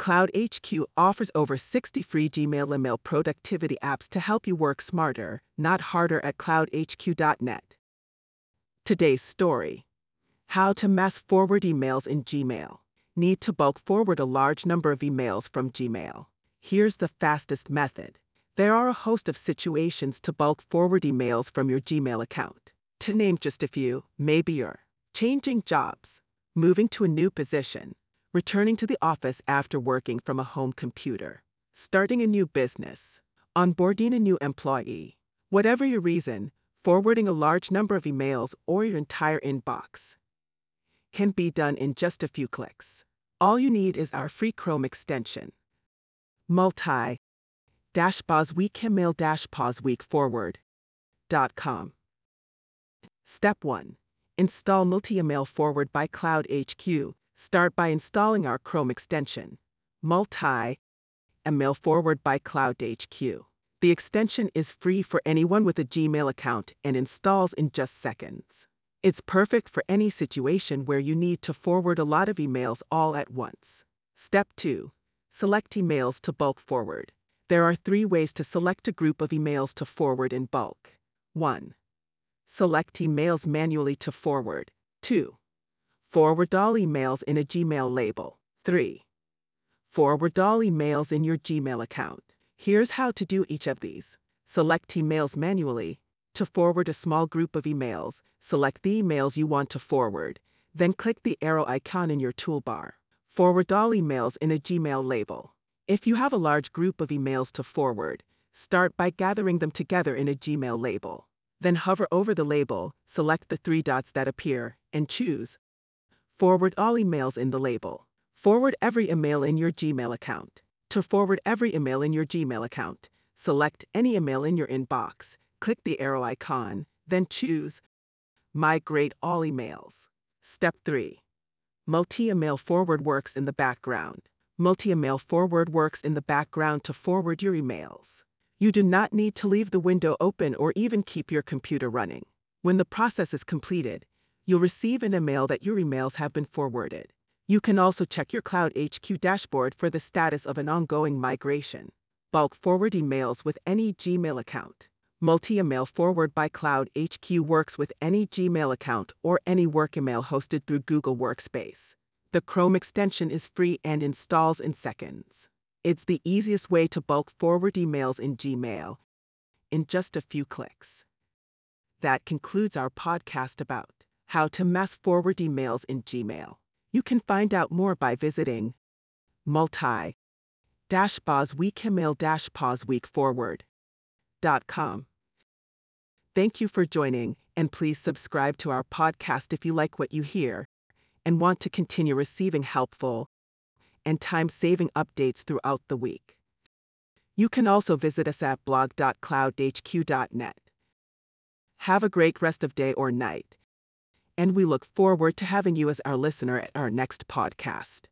CloudHQ offers over 60 free Gmail email productivity apps to help you work smarter, not harder at cloudhq.net. Today's story: how to mass forward emails in Gmail. Need to bulk forward a large number of emails from Gmail? Here's the fastest method. There are a host of situations to bulk forward emails from your Gmail account. To name just a few, maybe you're changing jobs, moving to a new position, returning to the office after working from a home computer, starting a new business, onboarding a new employee. Whatever your reason, forwarding a large number of emails or your entire inbox can be done in just a few clicks. All you need is our free Chrome extension, multi-email-forward.com. Step 1. Install Multi Email Forward by CloudHQ. Start by installing our Chrome extension, Multi Email Forward by CloudHQ. The extension is free for anyone with a Gmail account and installs in just seconds. It's perfect for any situation where you need to forward a lot of emails all at once. Step 2. Select emails to bulk forward. There are 3 ways to select a group of emails to forward in bulk. 1. Select emails manually to forward. 2. Forward all emails in a Gmail label. 3. Forward all emails in your Gmail account. Here's how to do each of these. Select emails manually. To forward a small group of emails, select the emails you want to forward, then click the arrow icon in your toolbar. Forward all emails in a Gmail label. If you have a large group of emails to forward, start by gathering them together in a Gmail label. Then hover over the label, select the 3 dots that appear, and choose Forward all emails in the label. Forward every email in your Gmail account. To forward every email in your Gmail account, select any email in your inbox, click the arrow icon, then choose Migrate all emails. Step 3. Multi Email Forward works in the background. Multi Email Forward works in the background to forward your emails. You do not need to leave the window open or even keep your computer running. When the process is completed, you'll receive an email that your emails have been forwarded. You can also check your CloudHQ dashboard for the status of an ongoing migration. Bulk forward emails with any Gmail account. Multi Email Forward by CloudHQ works with any Gmail account or any work email hosted through Google Workspace. The Chrome extension is free and installs in seconds. It's the easiest way to bulk forward emails in Gmail in just a few clicks. That concludes our podcast about how to mass forward emails in Gmail. You can find out more by visiting multi-email-forward.com. Thank you for joining, and please subscribe to our podcast if you like what you hear and want to continue receiving helpful and time-saving updates throughout the week. You can also visit us at blog.cloudhq.net. Have a great rest of day or night, and we look forward to having you as our listener at our next podcast.